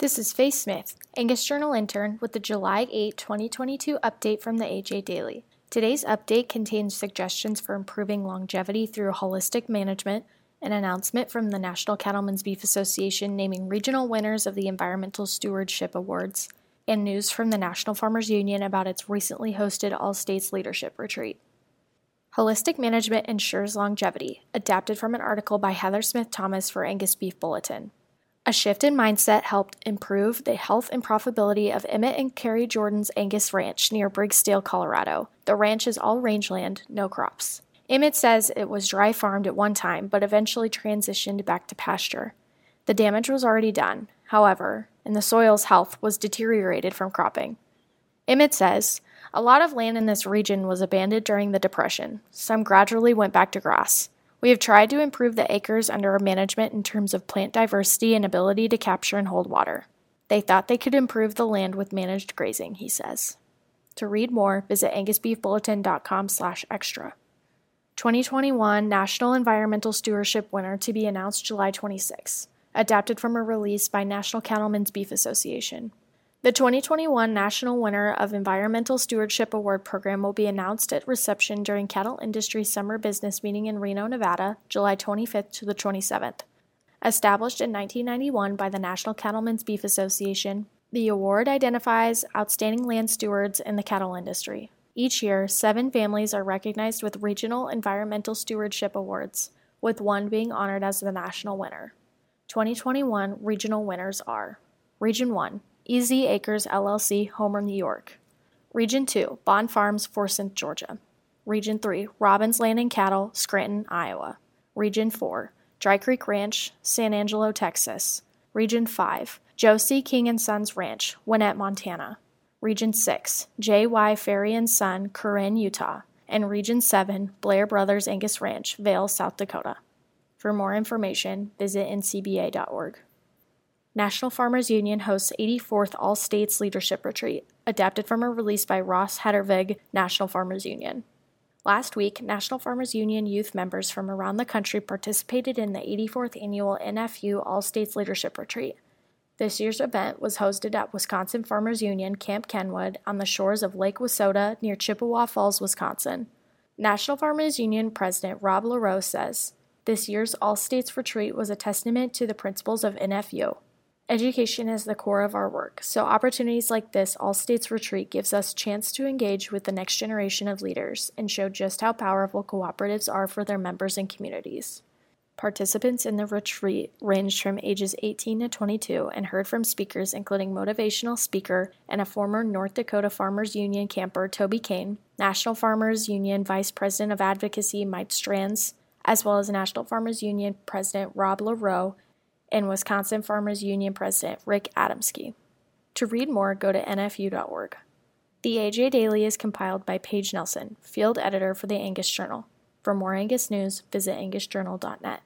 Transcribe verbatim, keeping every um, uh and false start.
This is Faye Smith, Angus Journal intern, with the July eighth, twenty twenty-two update from the A J Daily. Today's update contains suggestions for improving longevity through holistic management, an announcement from the National Cattlemen's Beef Association naming regional winners of the Environmental Stewardship Awards, and news from the National Farmers Union about its recently hosted All States Leadership Retreat. Holistic Management Ensures Longevity, adapted from an article by Heather Smith Thomas for Angus Beef Bulletin. A shift in mindset helped improve the health and profitability of Emmett and Carrie Jordan's Angus Ranch near Briggsdale, Colorado. The ranch is all rangeland, no crops. Emmett says it was dry farmed at one time, but eventually transitioned back to pasture. The damage was already done, however, and the soil's health was deteriorated from cropping. Emmett says, "A lot of land in this region was abandoned during the Depression. Some gradually went back to grass. We have tried to improve the acres under our management in terms of plant diversity and ability to capture and hold water. They thought they could improve the land with managed grazing," he says. To read more, visit angus beef bulletin dot com slash extra. twenty twenty-one National Environmental Stewardship winner to be announced July twenty-sixth, adapted from a release by National Cattlemen's Beef Association. The twenty twenty-one National Winner of Environmental Stewardship Award Program will be announced at reception during Cattle Industry Summer Business Meeting in Reno, Nevada, July twenty-fifth to the twenty-seventh. Established in nineteen ninety-one by the National Cattlemen's Beef Association, the award identifies outstanding land stewards in the cattle industry. Each year, seven families are recognized with regional environmental stewardship awards, with one being honored as the national winner. twenty twenty-one regional winners are: Region one, E Z Acres, L L C, Homer, New York. Region two, Bond Farms, Forsyth, Georgia. Region three, Robbins Land and Cattle, Scranton, Iowa. Region four, Dry Creek Ranch, San Angelo, Texas. Region five, Joe C. King and Sons Ranch, Gwinnett, Montana. Region six, J Y. Ferry and Son, Corinne, Utah. And Region seven, Blair Brothers Angus Ranch, Vail, South Dakota. For more information, visit N C B A dot org. National Farmers Union hosts eighty-fourth All States Leadership Retreat, adapted from a release by Ross Hedervig, National Farmers Union. Last week, National Farmers Union youth members from around the country participated in the eighty-fourth Annual N F U All States Leadership Retreat. This year's event was hosted at Wisconsin Farmers Union Camp Kenwood on the shores of Lake Wissota near Chippewa Falls, Wisconsin. National Farmers Union President Rob Larew says, "This year's All States Retreat was a testament to the principles of N F U. Education is the core of our work, so opportunities like this All States Retreat gives us a chance to engage with the next generation of leaders and show just how powerful cooperatives are for their members and communities." Participants in the retreat ranged from ages eighteen to twenty-two and heard from speakers including motivational speaker and a former North Dakota Farmers Union camper Toby Kane, National Farmers Union Vice President of Advocacy Mike Stranz, as well as National Farmers Union President Rob Larew and Wisconsin Farmers Union President Rick Adamski. To read more, go to N F U dot org. The A J Daily is compiled by Paige Nelson, field editor for the Angus Journal. For more Angus news, visit angus journal dot net.